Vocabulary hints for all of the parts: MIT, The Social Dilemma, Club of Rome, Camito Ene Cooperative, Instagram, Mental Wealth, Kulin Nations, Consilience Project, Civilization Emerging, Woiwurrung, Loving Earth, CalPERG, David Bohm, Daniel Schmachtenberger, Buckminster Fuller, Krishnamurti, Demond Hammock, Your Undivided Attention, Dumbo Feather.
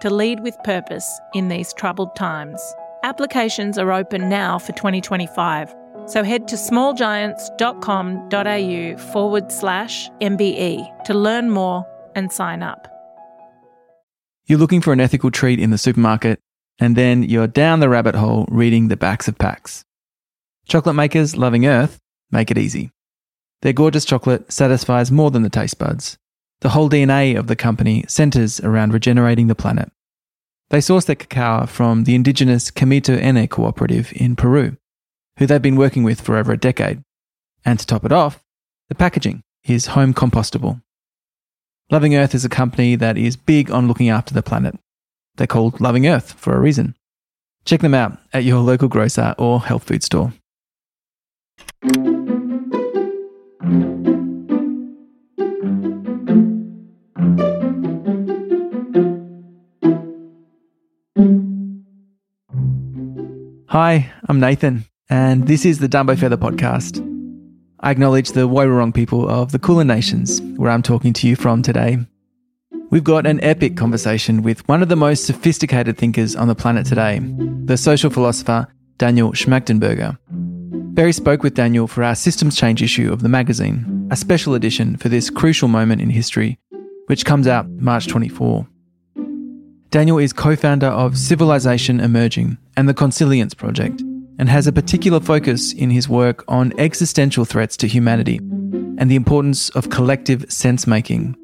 to lead with purpose in these troubled times. Applications are open now for 2025, so head to smallgiants.com.au/MBE to learn more and sign up. You're looking for an ethical treat in the supermarket, and then you're down the rabbit hole reading the backs of packs. Chocolate makers Loving Earth make it easy. Their gorgeous chocolate satisfies more than the taste buds. The whole DNA of the company centres around regenerating the planet. They source their cacao from the indigenous Camito Ene Cooperative in Peru, who they've been working with for over a decade. And to top it off, the packaging is home compostable. Loving Earth is a company that is big on looking after the planet. They're called Loving Earth for a reason. Check them out at your local grocer or health food store. Hi, I'm Nathan, and this is the Dumbo Feather podcast. I acknowledge the Woiwurrung people of the Kulin Nations, where I'm talking to you from today. We've got an epic conversation with one of the most sophisticated thinkers on the planet today, the social philosopher Daniel Schmachtenberger. Barry spoke with Daniel for our Systems Change issue of the magazine, a special edition for this crucial moment in history, which comes out March 24. Daniel is co-founder of Civilization Emerging and the Consilience Project, and has a particular focus in his work on existential threats to humanity and the importance of collective sense-making.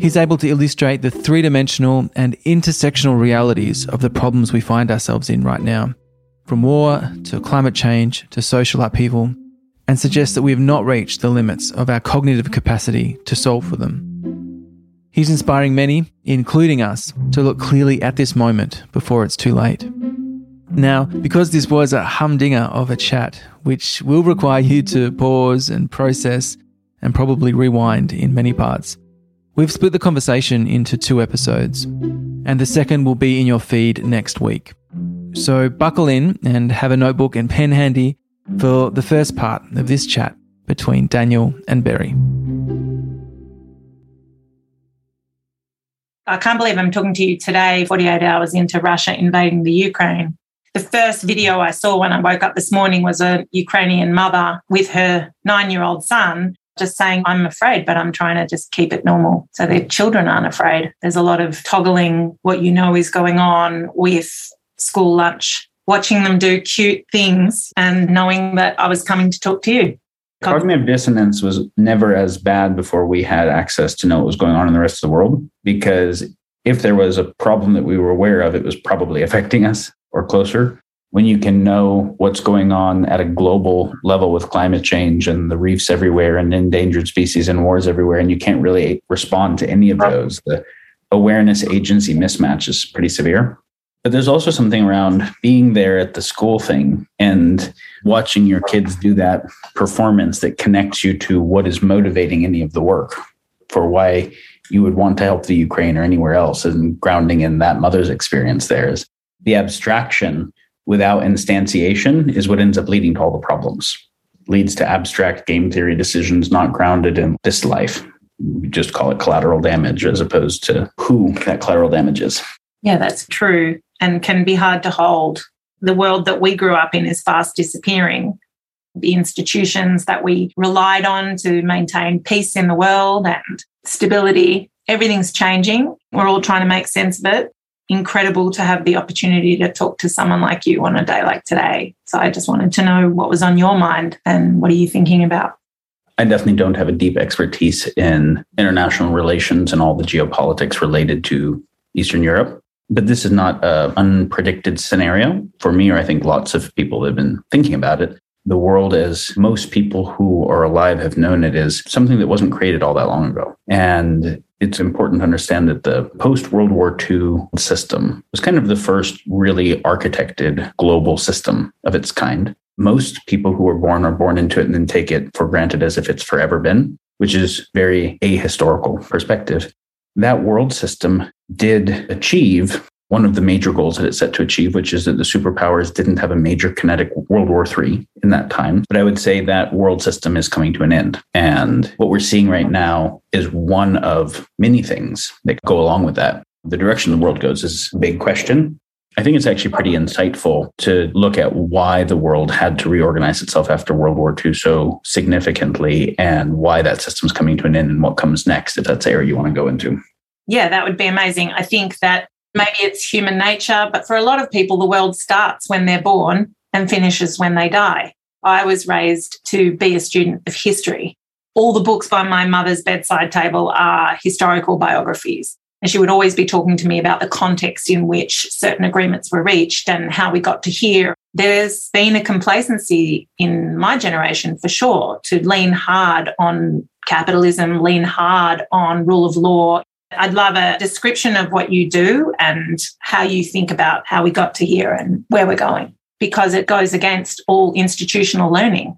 He's able to illustrate the three-dimensional and intersectional realities of the problems we find ourselves in right now, from war to climate change to social upheaval, and suggests that we have not reached the limits of our cognitive capacity to solve for them. He's inspiring many, including us, to look clearly at this moment before it's too late. Now, because this was a humdinger of a chat, which will require you to pause and process and probably rewind in many parts, we've split the conversation into two episodes, and the second will be in your feed next week. So buckle in and have a notebook and pen handy for the first part of this chat between Daniel and Barry. I can't believe I'm talking to you today, 48 hours into Russia invading the Ukraine. The first video I saw when I woke up this morning was a Ukrainian mother with her 9-year-old son just saying, I'm afraid, but I'm trying to just keep it normal so their children aren't afraid. There's a lot of toggling what you know is going on with school lunch, watching them do cute things and knowing that I was coming to talk to you. Cognitive dissonance was never as bad before we had access to know what was going on in the rest of the world, because if there was a problem that we were aware of, it was probably affecting us or closer. When you can know what's going on at a global level with climate change and the reefs everywhere and endangered species and wars everywhere, and you can't really respond to any of those, the awareness agency mismatch is pretty severe. But there's also something around being there at the school thing and watching your kids do that performance that connects you to what is motivating any of the work for why you would want to help the Ukraine or anywhere else, and grounding in that mother's experience there is the abstraction without instantiation is what ends up leading to all the problems, leads to abstract game theory decisions not grounded in this life. We just call it collateral damage as opposed to who that collateral damage is. Yeah, that's true, and can be hard to hold. The world that we grew up in is fast disappearing. The institutions that we relied on to maintain peace in the world and stability, everything's changing. We're all trying to make sense of it. Incredible to have the opportunity to talk to someone like you on a day like today. So I just wanted to know what was on your mind and what are you thinking about? I definitely don't have a deep expertise in international relations and all the geopolitics related to Eastern Europe. But this is not an unpredicted scenario for me, or I think lots of people have been thinking about it. the world as most people who are alive have known it is something that wasn't created all that long ago. And it's important to understand that the post-World War II system was kind of the first really architected global system of its kind. Most people who are born into it and then take it for granted as if it's forever been, which is very ahistorical perspective. That world system did achieve one of the major goals that it set to achieve, which is that the superpowers didn't have a major kinetic World War III in that time. But I would say that world system is coming to an end. And what we're seeing right now is one of many things that go along with that. The direction the world goes is a big question. I think it's actually pretty insightful to look at why the world had to reorganize itself after World War II so significantly and why that system's coming to an end and what comes next, if that's the area you want to go into. Yeah, that would be amazing. I think that maybe it's human nature, but for a lot of people, the world starts when they're born and finishes when they die. I was raised to be a student of history. All the books by my mother's bedside table are historical biographies. And she would always be talking to me about the context in which certain agreements were reached and how we got to here. There's been a complacency in my generation, for sure, to lean hard on capitalism, lean hard on rule of law. I'd love a description of what you do and how you think about how we got to here and where we're going, because it goes against all institutional learning.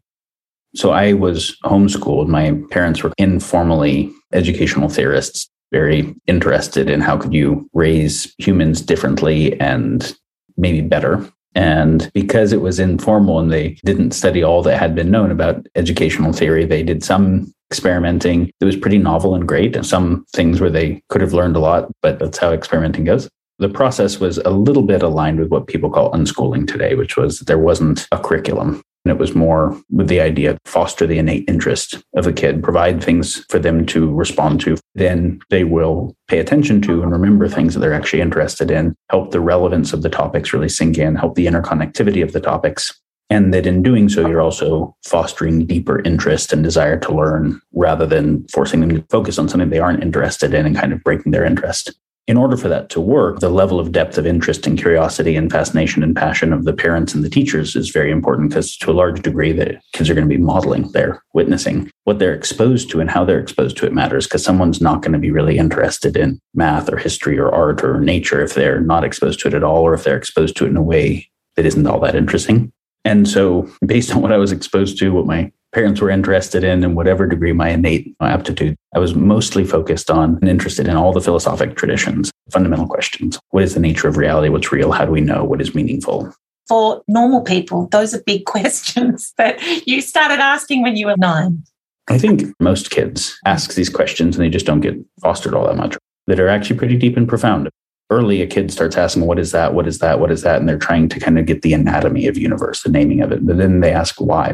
So I was homeschooled. My parents were informally educational theorists, very interested in how could you raise humans differently and maybe better. And because it was informal and they didn't study all that had been known about educational theory, they did some experimenting. It was pretty novel and great, and some things where they could have learned a lot, but that's how experimenting goes. The process was a little bit aligned with what people call unschooling today, which was there wasn't a curriculum. And it was more with the idea of foster the innate interest of a kid, provide things for them to respond to. Then they will pay attention to and remember things that they're actually interested in, help the relevance of the topics really sink in, help the interconnectivity of the topics. And that in doing so, you're also fostering deeper interest and desire to learn rather than forcing them to focus on something they aren't interested in and kind of breaking their interest. In order for that to work, the level of depth of interest and curiosity and fascination and passion of the parents and the teachers is very important, because to a large degree, the kids are going to be modeling, they're witnessing what they're exposed to, and how they're exposed to it matters, because someone's not going to be really interested in math or history or art or nature if they're not exposed to it at all, or if they're exposed to it in a way that isn't all that interesting. And so based on what I was exposed to, what my parents were interested in whatever degree my innate aptitude, I was mostly focused on and interested in all the philosophic traditions, fundamental questions. What is the nature of reality? What's real? How do we know? What is meaningful? For normal people, those are big questions that you started asking when you were 9. I think most kids ask these questions and they just don't get fostered all that much, that are actually pretty deep and profound. Early, a kid starts asking, what is that? What is that? What is that? And they're trying to kind of get the anatomy of universe, the naming of it. But then they ask why?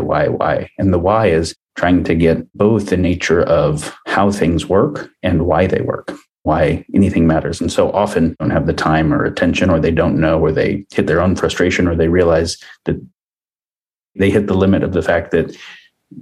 And the why is trying to get both the nature of how things work and why they work, why anything matters. And so often don't have the time or attention, or they don't know, or they hit their own frustration, or they realize that they hit the limit of the fact that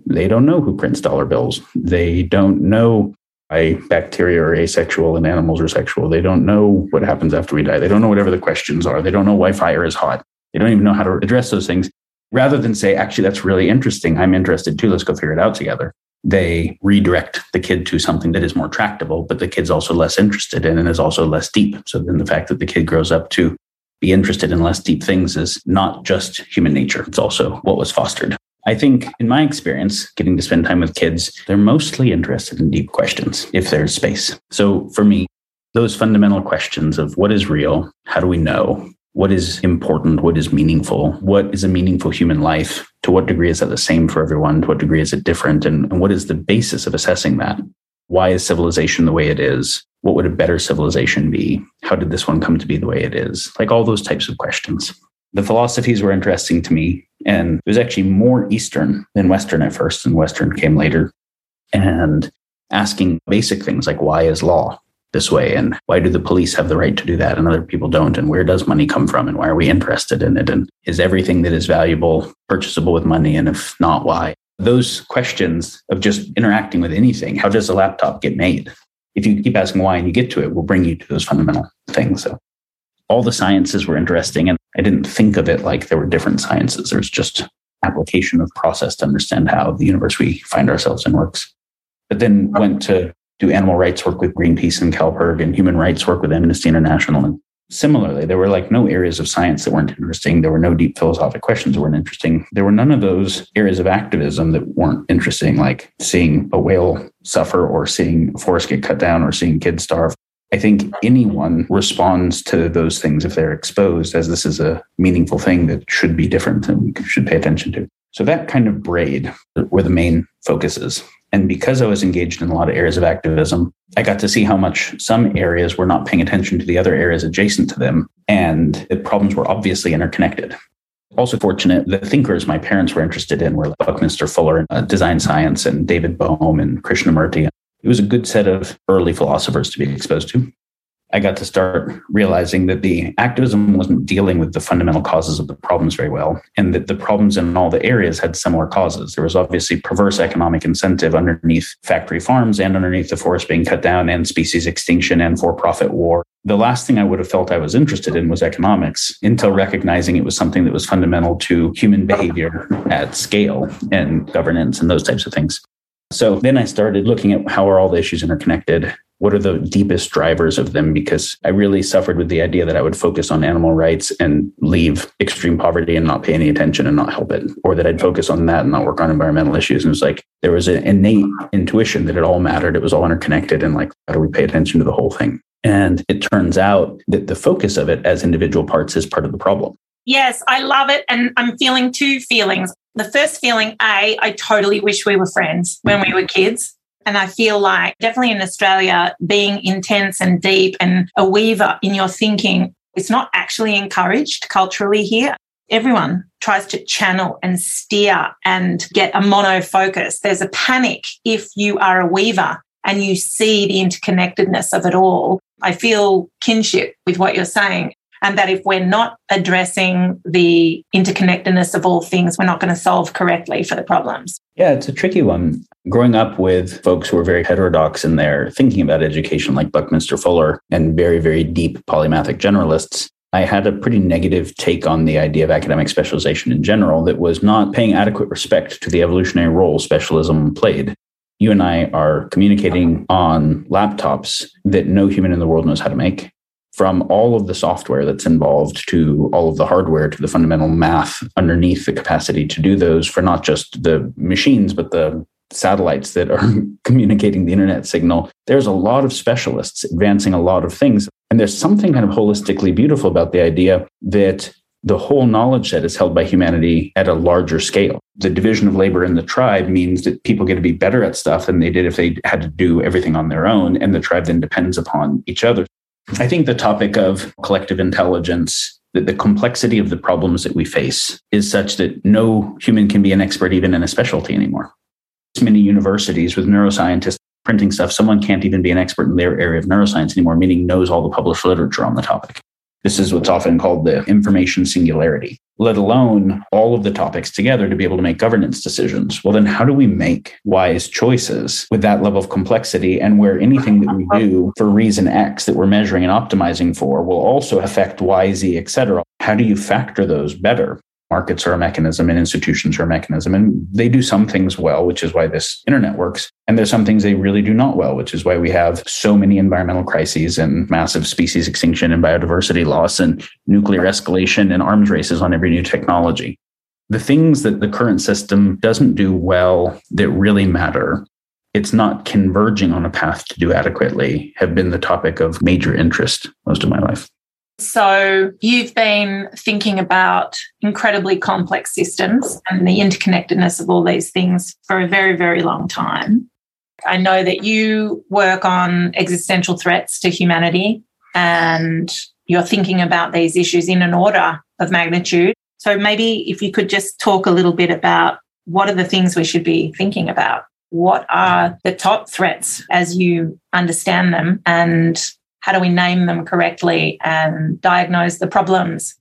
they don't know who prints dollar bills. They don't know why bacteria are asexual and animals are sexual. They don't know what happens after we die. They don't know whatever the questions are. They don't know why fire is hot. They don't even know how to address those things. Rather than say, actually, that's really interesting. I'm interested too. Let's go figure it out together. They redirect the kid to something that is more tractable, but the kid's also less interested in and is also less deep. So then the fact that the kid grows up to be interested in less deep things is not just human nature. It's also what was fostered. I think in my experience, getting to spend time with kids, they're mostly interested in deep questions if there's space. So for me, those fundamental questions of what is real, how do we know, what is important, what is meaningful, what is a meaningful human life, to what degree is that the same for everyone, to what degree is it different, and what is the basis of assessing that? Why is civilization the way it is? What would a better civilization be? How did this one come to be the way it is? Like all those types of questions. The philosophies were interesting to me, and it was actually more Eastern than Western at first, and Western came later. And asking basic things like, why is law this way? And why do the police have the right to do that and other people don't? And where does money come from? And why are we interested in it? And is everything that is valuable purchasable with money? And if not, why? Those questions of just interacting with anything. How does a laptop get made? If you keep asking why and you get to it, we'll bring you to those fundamental things. So all the sciences were interesting, and I didn't think of it like there were different sciences. There's just application of process to understand how the universe we find ourselves in works. But then went to do animal rights work with Greenpeace and CalPERG and human rights work with Amnesty International. And similarly, there were like no areas of science that weren't interesting. There were no deep philosophic questions that weren't interesting. There were none of those areas of activism that weren't interesting, like seeing a whale suffer or seeing a forest get cut down or seeing kids starve. I think anyone responds to those things if they're exposed, as this is a meaningful thing that should be different and we should pay attention to. So that kind of braid were the main focuses. And because I was engaged in a lot of areas of activism, I got to see how much some areas were not paying attention to the other areas adjacent to them. And the problems were obviously interconnected. Also fortunate, the thinkers my parents were interested in were Buckminster Fuller, design science, and David Bohm and Krishnamurti. It was a good set of early philosophers to be exposed to. I got to start realizing that the activism wasn't dealing with the fundamental causes of the problems very well, and that the problems in all the areas had similar causes. There was obviously perverse economic incentive underneath factory farms and underneath the forest being cut down and species extinction and for-profit war. The last thing I would have felt I was interested in was economics, until recognizing it was something that was fundamental to human behavior at scale and governance and those types of things. So then I started looking at how are all the issues interconnected? What are the deepest drivers of them? Because I really suffered with the idea that I would focus on animal rights and leave extreme poverty and not pay any attention and not help it, or that I'd focus on that and not work on environmental issues. And it was like, there was an innate intuition that it all mattered. It was all interconnected. And like, how do we pay attention to the whole thing? And it turns out that the focus of it as individual parts is part of the problem. Yes, I love it. And I'm feeling two feelings. The first feeling, I totally wish we were friends when we were kids. And I feel like definitely in Australia, being intense and deep and a weaver in your thinking, it's not actually encouraged culturally here. Everyone tries to channel and steer and get a mono focus. There's a panic if you are a weaver and you see the interconnectedness of it all. I feel kinship with what you're saying. And that if we're not addressing the interconnectedness of all things, we're not going to solve correctly for the problems. Yeah, it's a tricky one. Growing up with folks who are very heterodox in their thinking about education, like Buckminster Fuller, and very, very deep polymathic generalists, I had a pretty negative take on the idea of academic specialization in general that was not paying adequate respect to the evolutionary role specialism played. You and I are communicating on laptops that no human in the world knows how to make. From all of the software that's involved to all of the hardware to the fundamental math underneath the capacity to do those for not just the machines, but the satellites that are communicating the internet signal. There's a lot of specialists advancing a lot of things. And there's something kind of holistically beautiful about the idea that the whole knowledge set is held by humanity at a larger scale. The division of labor in the tribe means that people get to be better at stuff than they did if they had to do everything on their own. And the tribe then depends upon each other. I think the topic of collective intelligence, that the complexity of the problems that we face is such that no human can be an expert even in a specialty anymore. Many universities with neuroscientists printing stuff, someone can't even be an expert in their area of neuroscience anymore, meaning knows all the published literature on the topic. This is what's often called the information singularity, let alone all of the topics together to be able to make governance decisions. Well, then how do we make wise choices with that level of complexity and where anything that we do for reason X that we're measuring and optimizing for will also affect Y, Z, et cetera? How do you factor those better? Markets are a mechanism and institutions are a mechanism, and they do some things well, which is why this internet works. And there's some things they really do not well, which is why we have so many environmental crises and massive species extinction and biodiversity loss and nuclear escalation and arms races on every new technology. The things that the current system doesn't do well that really matter, it's not converging on a path to do adequately, have been the topic of major interest most of my life. So you've been thinking about incredibly complex systems and the interconnectedness of all these things for a very, very long time. I know that you work on existential threats to humanity and you're thinking about these issues in an order of magnitude. So maybe if you could just talk a little bit about what are the things we should be thinking about? What are the top threats as you understand them, and how do we name them correctly and diagnose the problems?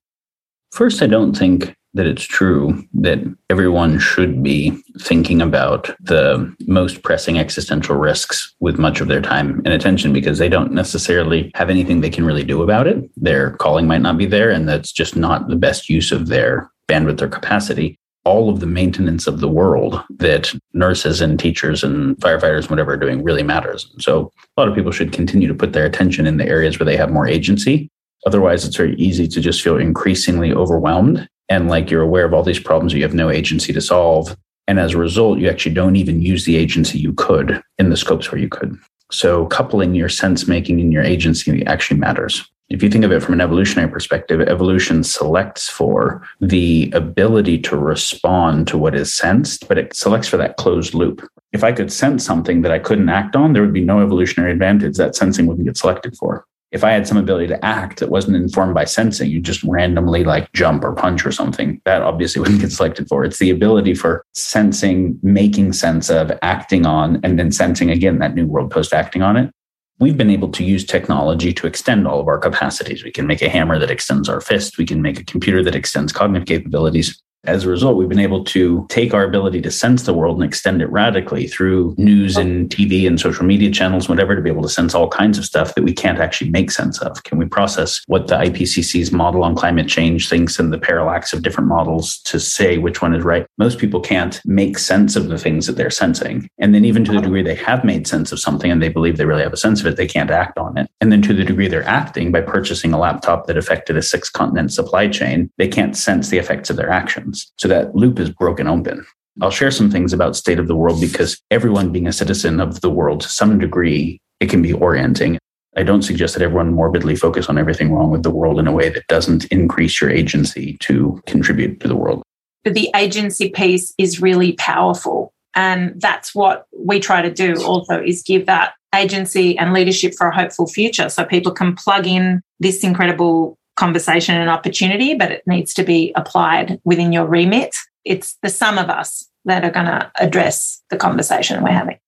First, I don't think that it's true that everyone should be thinking about the most pressing existential risks with much of their time and attention, because they don't necessarily have anything they can really do about it. Their calling might not be there, and that's just not the best use of their bandwidth or capacity. all of the maintenance of the world that nurses and teachers and firefighters and whatever are doing really matters. So a lot of people should continue to put their attention in the areas where they have more agency. Otherwise, it's very easy to just feel increasingly overwhelmed and like you're aware of all these problems that you have no agency to solve. And as a result, you actually don't even use the agency you could in the scopes where you could. So coupling your sense-making and your agency actually matters. If you think of it from an evolutionary perspective, evolution selects for the ability to respond to what is sensed, but it selects for that closed loop. If I could sense something that I couldn't act on, there would be no evolutionary advantage. That sensing wouldn't get selected for. If I had some ability to act that wasn't informed by sensing, you just randomly like jump or punch or something, that obviously wouldn't get selected for. It's the ability for sensing, making sense of, acting on, and then sensing again, that new world post acting on it. We've been able to use technology to extend all of our capacities. We can make a hammer that extends our fist. We can make a computer that extends cognitive capabilities. As a result, we've been able to take our ability to sense the world and extend it radically through news and TV and social media channels, whatever, to be able to sense all kinds of stuff that we can't actually make sense of. Can we process what the IPCC's model on climate change thinks and the parallax of different models to say which one is right? Most people can't make sense of the things that they're sensing. And then even to the degree they have made sense of something and they believe they really have a sense of it, they can't act on it. And then to the degree they're acting by purchasing a laptop that affected a 6-continent supply chain, they can't sense the effects of their actions. So that loop is broken open. I'll share some things about state of the world because everyone being a citizen of the world, to some degree, it can be orienting. I don't suggest that everyone morbidly focus on everything wrong with the world in a way that doesn't increase your agency to contribute to the world. But the agency piece is really powerful. And that's what we try to do also, is give that agency and leadership for a hopeful future so people can plug in this incredible conversation and opportunity, but it needs to be applied within your remit. It's the sum of us that are going to address the conversation we're having.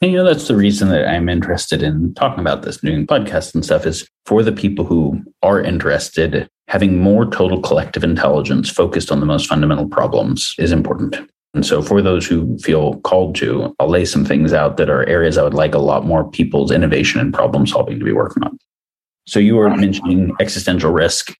And you know, that's the reason that I'm interested in talking about this, doing podcasts and stuff, is for the people who are interested, having more total collective intelligence focused on the most fundamental problems is important. And so for those who feel called to, I'll lay some things out that are areas I would like a lot more people's innovation and problem solving to be working on. So you were mentioning existential risk.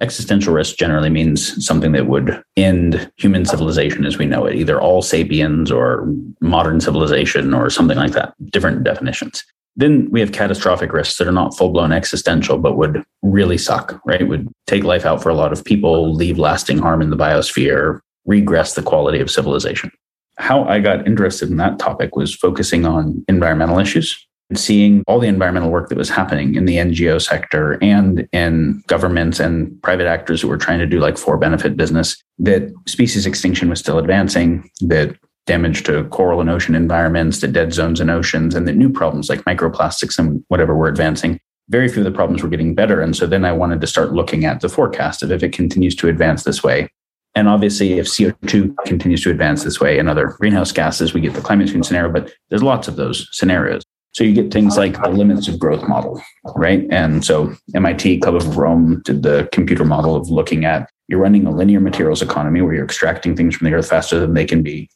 Existential risk generally means something that would end human civilization as we know it, either all sapiens or modern civilization or something like that, different definitions. Then we have catastrophic risks that are not full-blown existential, but would really suck, right? Would take life out for a lot of people, leave lasting harm in the biosphere, regress the quality of civilization. How I got interested in that topic was focusing on environmental issues. Seeing all the environmental work that was happening in the NGO sector and in governments and private actors who were trying to do like for-benefit business, that species extinction was still advancing, that damage to coral and ocean environments, the dead zones in oceans, and that new problems like microplastics and whatever were advancing. Very few of the problems were getting better. And so then I wanted to start looking at the forecast of if it continues to advance this way. And obviously, if CO2 continues to advance this way and other greenhouse gases, we get the climate change scenario, but there's lots of those scenarios. So you get things like the limits of growth model, right? And so MIT, Club of Rome did the computer model of looking at, you're running a linear materials economy where you're extracting things from the earth faster than they can be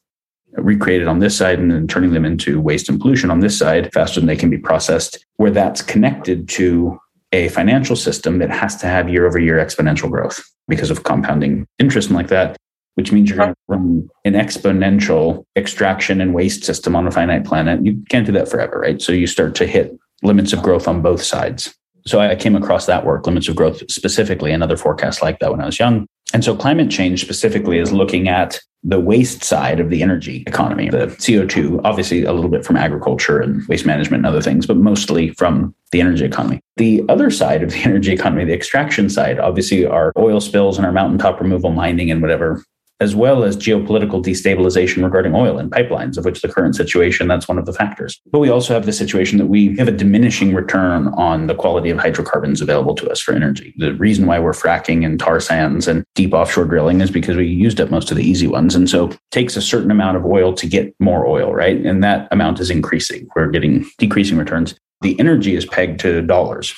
recreated on this side and then turning them into waste and pollution on this side faster than they can be processed, where that's connected to a financial system that has to have year over year exponential growth because of compounding interest and like that, which means you're going to run an exponential extraction and waste system on a finite planet. You can't do that forever, right? So you start to hit limits of growth on both sides. So I came across that work, limits of growth specifically, and other forecasts like that when I was young. And so climate change specifically is looking at the waste side of the energy economy, the CO2, obviously a little bit from agriculture and waste management and other things, but mostly from the energy economy. The other side of the energy economy, the extraction side, obviously our oil spills and our mountaintop removal, mining and whatever, as well as geopolitical destabilization regarding oil and pipelines, of which the current situation, that's one of the factors. But we also have the situation that we have a diminishing return on the quality of hydrocarbons available to us for energy. The reason why we're fracking and tar sands and deep offshore drilling is because we used up most of the easy ones. And so it takes a certain amount of oil to get more oil, right? And that amount is increasing. We're getting decreasing returns. The energy is pegged to dollars.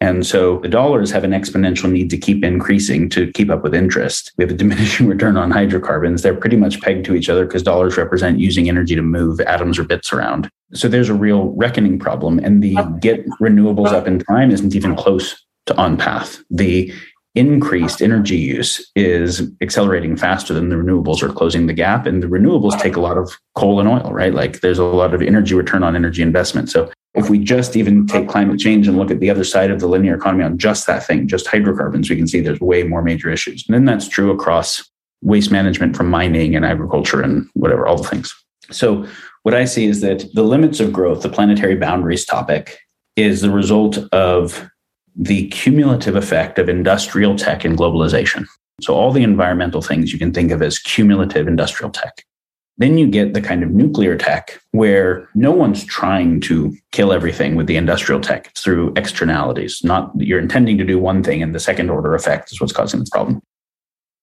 And so the dollars have an exponential need to keep increasing to keep up with interest. We have a diminishing return on hydrocarbons. They're pretty much pegged to each other because dollars represent using energy to move atoms or bits around. So there's a real reckoning problem. And the get renewables up in time isn't even close to on path. The increased energy use is accelerating faster than the renewables are closing the gap. And the renewables take a lot of coal and oil, right? Like there's a lot of energy return on energy investment. So if we just even take climate change and look at the other side of the linear economy on just that thing, just hydrocarbons, we can see there's way more major issues. And then that's true across waste management from mining and agriculture and whatever, all the things. So what I see is that the limits of growth, the planetary boundaries topic, is the result of the cumulative effect of industrial tech and globalization. So all the environmental things you can think of as cumulative industrial tech. Then you get the kind of nuclear tech where no one's trying to kill everything with the industrial tech. It's through externalities, not that you're intending to do one thing and the second order effect is what's causing this problem.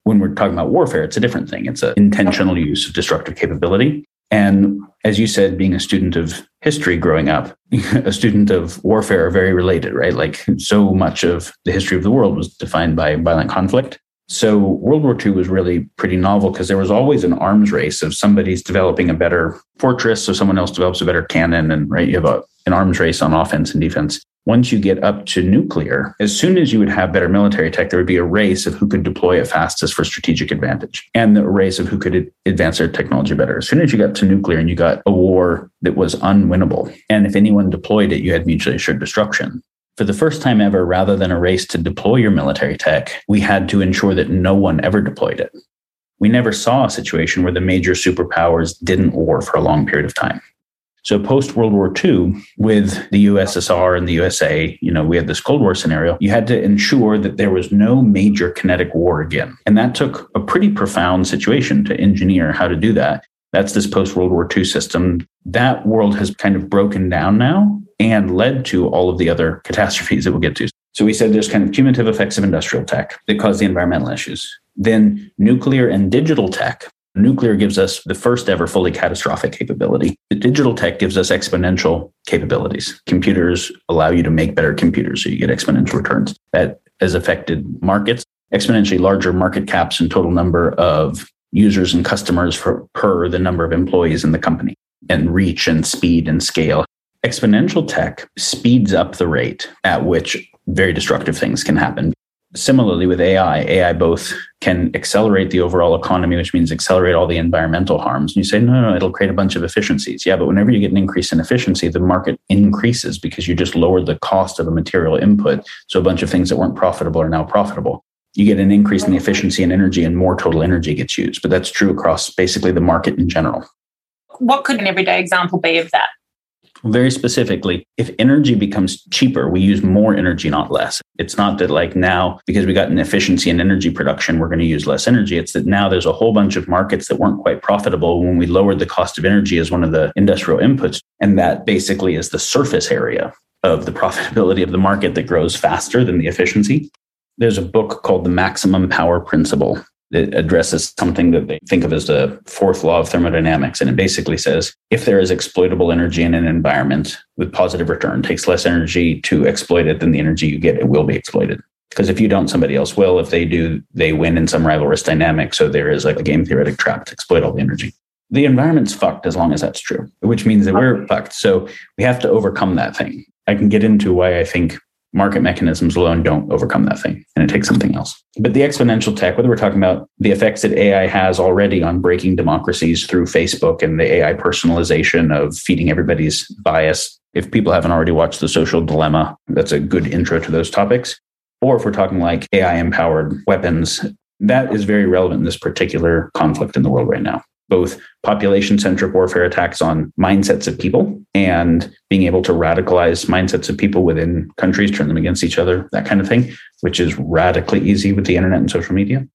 When we're talking about warfare, it's a different thing. It's an intentional use of destructive capability. And as you said, being a student of history growing up, a student of warfare are very related, right? Like so much of the history of the world was defined by violent conflict. So World War II was really pretty novel because there was always an arms race of somebody's developing a better fortress, so someone else develops a better cannon, and right, you have an arms race on offense and defense. Once you get up to nuclear, as soon as you would have better military tech, there would be a race of who could deploy it fastest for strategic advantage and the race of who could advance their technology better. As soon as you got to nuclear and you got a war that was unwinnable, and if anyone deployed it, you had mutually assured destruction. For the first time ever, rather than a race to deploy your military tech, we had to ensure that no one ever deployed it. We never saw a situation where the major superpowers didn't war for a long period of time. So post-World War II, with the USSR and the USA, we had this Cold War scenario, you had to ensure that there was no major kinetic war again. And that took a pretty profound situation to engineer how to do that. That's this post-World War II system. That world has kind of broken down now and led to all of the other catastrophes that we'll get to. So we said there's kind of cumulative effects of industrial tech that cause the environmental issues. Then nuclear and digital tech. Nuclear gives us the first ever fully catastrophic capability. The digital tech gives us exponential capabilities. Computers allow you to make better computers, so you get exponential returns. That has affected markets, exponentially larger market caps and total number of users and customers per the number of employees in the company, and reach and speed and scale. Exponential tech speeds up the rate at which very destructive things can happen. Similarly with AI both can accelerate the overall economy, which means accelerate all the environmental harms. And you say, no, it'll create a bunch of efficiencies. Yeah, but whenever you get an increase in efficiency, the market increases because you just lowered the cost of a material input. So a bunch of things that weren't profitable are now profitable. You get an increase in the efficiency and energy and more total energy gets used. But that's true across basically the market in general. What could an everyday example be of that? Very specifically, if energy becomes cheaper, we use more energy, not less. It's not that like now, because we got an efficiency in energy production, we're going to use less energy. It's that now there's a whole bunch of markets that weren't quite profitable when we lowered the cost of energy as one of the industrial inputs. And that basically is the surface area of the profitability of the market that grows faster than the efficiency. There's a book called The Maximum Power Principle that addresses something that they think of as the fourth law of thermodynamics. And it basically says, if there is exploitable energy in an environment with positive return, it takes less energy to exploit it than the energy you get, it will be exploited. Because if you don't, somebody else will. If they do, they win in some rivalrous dynamic. So there is like a game theoretic trap to exploit all the energy. The environment's fucked as long as that's true, which means that we're fucked. So we have to overcome that thing. I can get into why I think market mechanisms alone don't overcome that thing, and it takes something else. But the exponential tech, whether we're talking about the effects that AI has already on breaking democracies through Facebook and the AI personalization of feeding everybody's bias. If people haven't already watched The Social Dilemma, that's a good intro to those topics. Or if we're talking like AI-empowered weapons, that is very relevant in this particular conflict in the world right now. Both population-centric warfare attacks on mindsets of people and being able to radicalize mindsets of people within countries, turn them against each other, that kind of thing, which is radically easy with the internet and social media.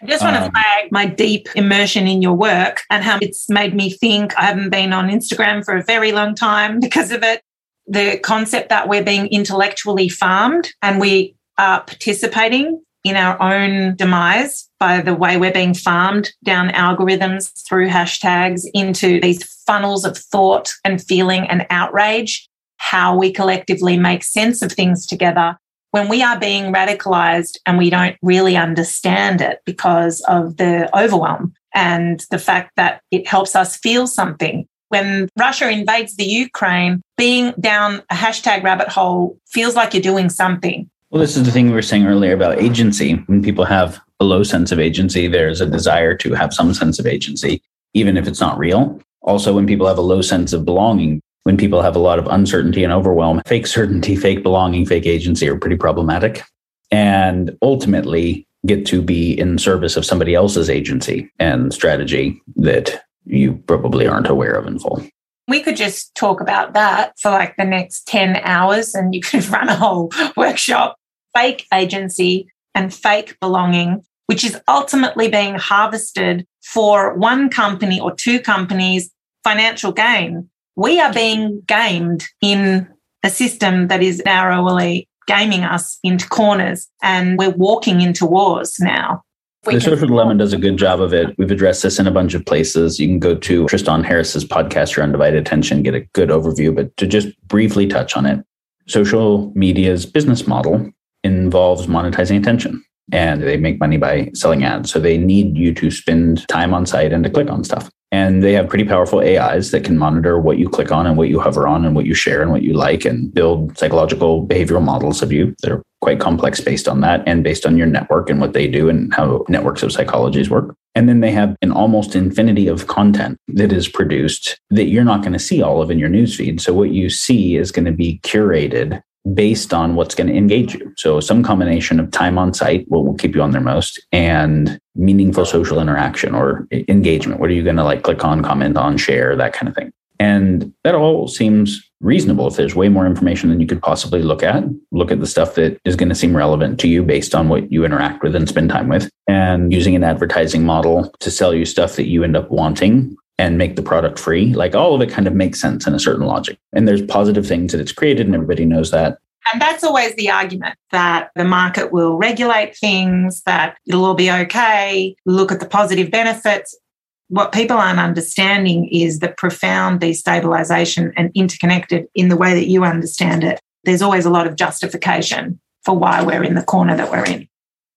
I just want to flag my deep immersion in your work and how it's made me think. I haven't been on Instagram for a very long time because of it. The concept that we're being intellectually farmed and we are participating in our own demise by the way we're being farmed down algorithms through hashtags into these funnels of thought and feeling and outrage, how we collectively make sense of things together when we are being radicalized and we don't really understand it because of the overwhelm and the fact that it helps us feel something. When Russia invades the Ukraine, being down a hashtag rabbit hole feels like you're doing something. Well, this is the thing we were saying earlier about agency. When people have a low sense of agency, there's a desire to have some sense of agency, even if it's not real. Also, when people have a low sense of belonging, when people have a lot of uncertainty and overwhelm, fake certainty, fake belonging, fake agency are pretty problematic and ultimately get to be in service of somebody else's agency and strategy that you probably aren't aware of in full. We could just talk about that for like the next 10 hours and you could run a whole workshop. Fake agency and fake belonging, which is ultimately being harvested for one company or two companies' financial gain. We are being gamed in a system that is narrowly gaming us into corners, and we're walking into wars now. The Social Dilemma does a good job of it. We've addressed this in a bunch of places. You can go to Tristan Harris's podcast, Your Undivided Attention, get a good overview. But to just briefly touch on it, social media's business model involves monetizing attention, and they make money by selling ads. So they need you to spend time on site and to click on stuff. And they have pretty powerful AIs that can monitor what you click on and what you hover on and what you share and what you like, and build psychological behavioral models of you that are quite complex based on that and based on your network and what they do and how networks of psychologies work. And then they have an almost infinity of content that is produced that you're not going to see all of in your newsfeed. So what you see is going to be curated based on what's going to engage you. So some combination of time on site, what will keep you on there most, and meaningful social interaction or engagement. What are you going to like click on, comment on, share, that kind of thing. And that all seems reasonable. If there's way more information than you could possibly look at the stuff that is going to seem relevant to you based on what you interact with and spend time with, and using an advertising model to sell you stuff that you end up wanting and make the product free. Like all of it kind of makes sense in a certain logic. And there's positive things that it's created and everybody knows that. And that's always the argument, that the market will regulate things, that it'll all be okay, look at the positive benefits. What people aren't understanding is the profound destabilization and interconnected in the way that you understand it. There's always a lot of justification for why we're in the corner that we're in.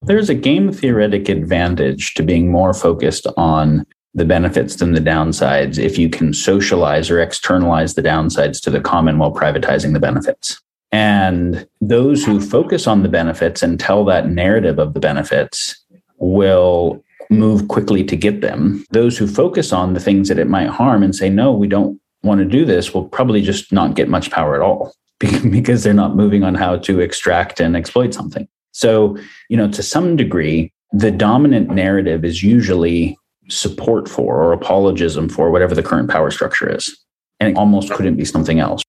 There's a game theoretic advantage to being more focused on the benefits than the downsides if you can socialize or externalize the downsides to the common while privatizing the benefits. And those who focus on the benefits and tell that narrative of the benefits will move quickly to get them. Those who focus on the things that it might harm and say, no, we don't want to do this, will probably just not get much power at all because they're not moving on how to extract and exploit something. So, to some degree, the dominant narrative is usually support for or apologism for whatever the current power structure is. And it almost couldn't be something else.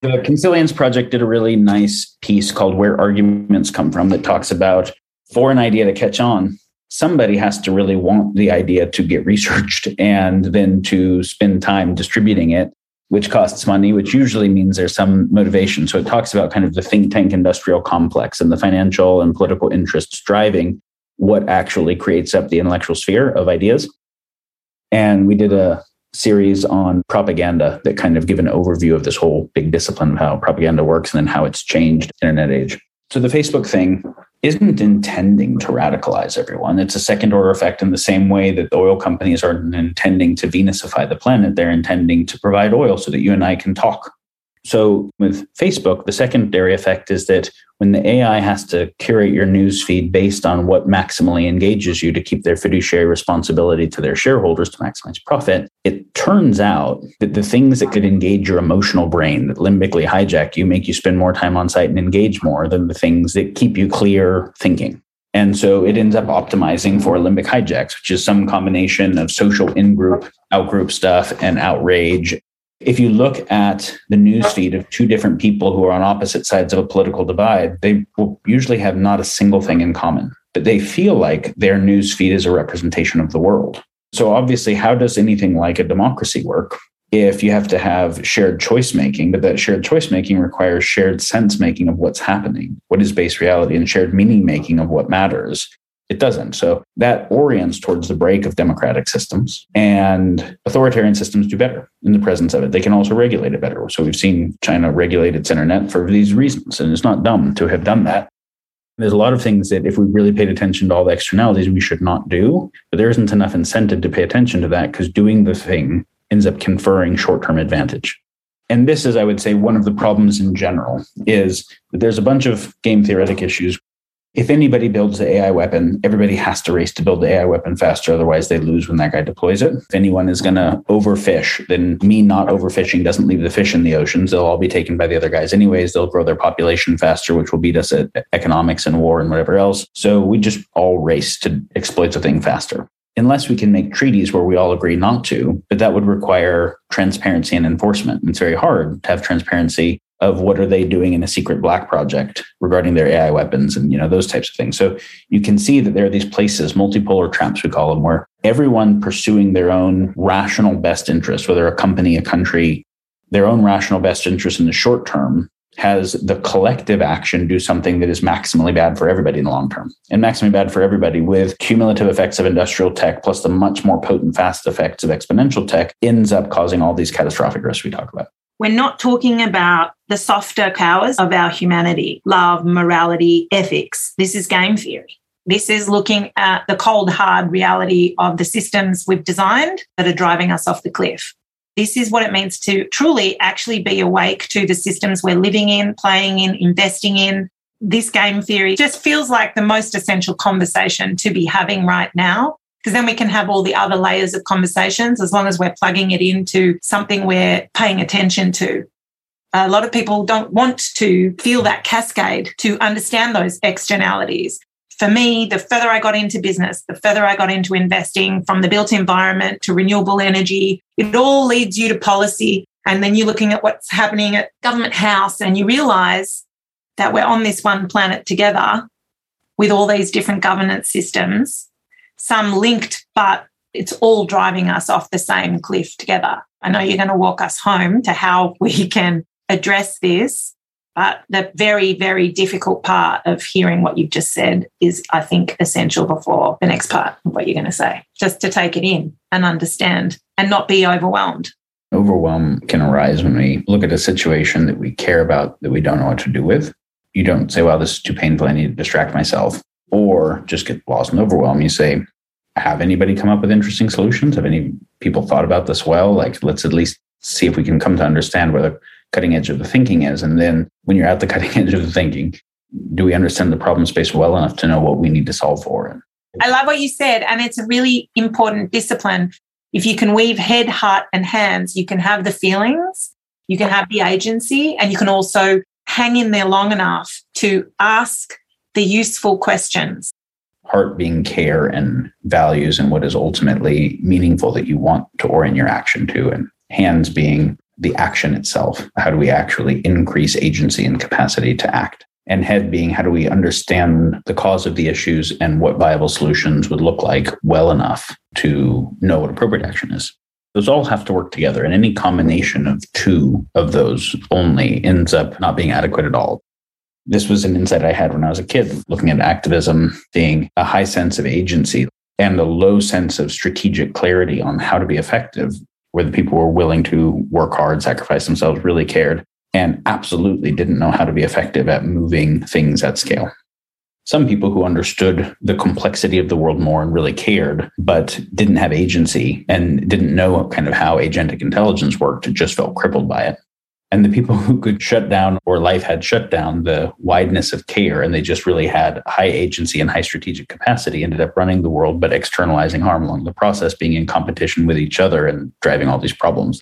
The Consilience Project did a really nice piece called Where Arguments Come From that talks about, for an idea to catch on, somebody has to really want the idea to get researched and then to spend time distributing it, which costs money, which usually means there's some motivation. So it talks about kind of the think tank industrial complex and the financial and political interests driving what actually creates up the intellectual sphere of ideas. And we did a series on propaganda that kind of give an overview of this whole big discipline of how propaganda works and then how it's changed internet age. So the Facebook thing isn't intending to radicalize everyone. It's a second order effect in the same way that the oil companies aren't intending to Venusify the planet. They're intending to provide oil so that you and I can talk. So with Facebook, the secondary effect is that when the AI has to curate your newsfeed based on what maximally engages you to keep their fiduciary responsibility to their shareholders to maximize profit, it turns out that the things that could engage your emotional brain, that limbically hijack you, make you spend more time on site and engage more than the things that keep you clear thinking. And so it ends up optimizing for limbic hijacks, which is some combination of social in-group, out-group stuff, and outrage. If you look at the newsfeed of two different people who are on opposite sides of a political divide, they will usually have not a single thing in common, but they feel like their newsfeed is a representation of the world. So obviously, how does anything like a democracy work if you have to have shared choice making, but that shared choice making requires shared sense making of what's happening, what is base reality, and shared meaning making of what matters? It doesn't. So that orients towards the break of democratic systems, and authoritarian systems do better in the presence of it. They can also regulate it better. So we've seen China regulate its internet for these reasons, and it's not dumb to have done that. There's a lot of things that if we really paid attention to all the externalities, we should not do, but there isn't enough incentive to pay attention to that because doing the thing ends up conferring short-term advantage. And this is, I would say, one of the problems in general, is that there's a bunch of game theoretic issues. If anybody builds the AI weapon, everybody has to race to build the AI weapon faster. Otherwise, they lose when that guy deploys it. If anyone is going to overfish, then me not overfishing doesn't leave the fish in the oceans. They'll all be taken by the other guys anyways. They'll grow their population faster, which will beat us at economics and war and whatever else. So we just all race to exploit the thing faster. Unless we can make treaties where we all agree not to, but that would require transparency and enforcement. It's very hard to have transparency of what are they doing in a secret black project regarding their AI weapons and, those types of things. So you can see that there are these places, multipolar traps, we call them, where everyone pursuing their own rational best interest, whether a company, a country, their own rational best interest in the short term, has the collective action do something that is maximally bad for everybody in the long term, and maximally bad for everybody with cumulative effects of industrial tech, plus the much more potent fast effects of exponential tech, ends up causing all these catastrophic risks we talk about. We're not talking about the softer powers of our humanity, love, morality, ethics. This is game theory. This is looking at the cold, hard reality of the systems we've designed that are driving us off the cliff. This is what it means to truly actually be awake to the systems we're living in, playing in, investing in. This game theory just feels like the most essential conversation to be having right now, because then we can have all the other layers of conversations as long as we're plugging it into something we're paying attention to. A lot of people don't want to feel that cascade to understand those externalities. For me, the further I got into business, the further I got into investing, from the built environment to renewable energy, it all leads you to policy. And then you're looking at what's happening at Government House and you realise that we're on this one planet together with all these different governance systems, some linked, but it's all driving us off the same cliff together. I know you're going to walk us home to how we can address this. But the very, very difficult part of hearing what you've just said is, I think, essential before the next part of what you're going to say, just to take it in and understand and not be overwhelmed. Overwhelm can arise when we look at a situation that we care about that we don't know what to do with. You don't say, well, this is too painful, I need to distract myself, or just get lost in overwhelm. You say, have anybody come up with interesting solutions? Have any people thought about this well? Let's at least see if we can come to understand whether cutting edge of the thinking is. And then when you're at the cutting edge of the thinking, do we understand the problem space well enough to know what we need to solve for? I love what you said. And it's a really important discipline. If you can weave head, heart, and hands, you can have the feelings, you can have the agency, and you can also hang in there long enough to ask the useful questions. Heart being care and values and what is ultimately meaningful that you want to orient your action to, and hands being the action itself. How do we actually increase agency and capacity to act? And head being, how do we understand the cause of the issues and what viable solutions would look like well enough to know what appropriate action is? Those all have to work together. And any combination of two of those only ends up not being adequate at all. This was an insight I had when I was a kid, looking at activism, seeing a high sense of agency and a low sense of strategic clarity on how to be effective, where the people were willing to work hard, sacrifice themselves, really cared, and absolutely didn't know how to be effective at moving things at scale. Some people who understood the complexity of the world more and really cared, but didn't have agency and didn't know kind of how agentic intelligence worked, and just felt crippled by it. And the people who could shut down, or life had shut down, the wideness of care, and they just really had high agency and high strategic capacity, ended up running the world, but externalizing harm along the process, being in competition with each other and driving all these problems.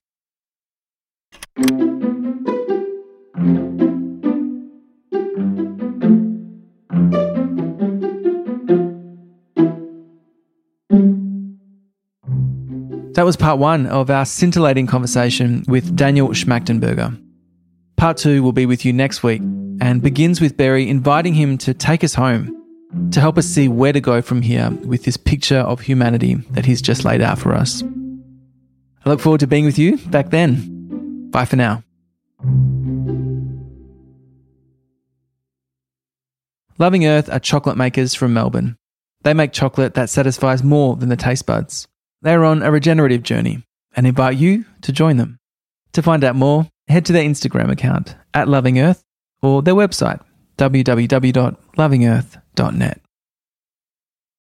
That was part one of our scintillating conversation with Daniel Schmachtenberger. Part two will be with you next week and begins with Barry inviting him to take us home to help us see where to go from here with this picture of humanity that he's just laid out for us. I look forward to being with you back then. Bye for now. Loving Earth are chocolate makers from Melbourne. They make chocolate that satisfies more than the taste buds. They are on a regenerative journey and invite you to join them. To find out more, head to their Instagram account @LovingEarth or their website www.lovingearth.net.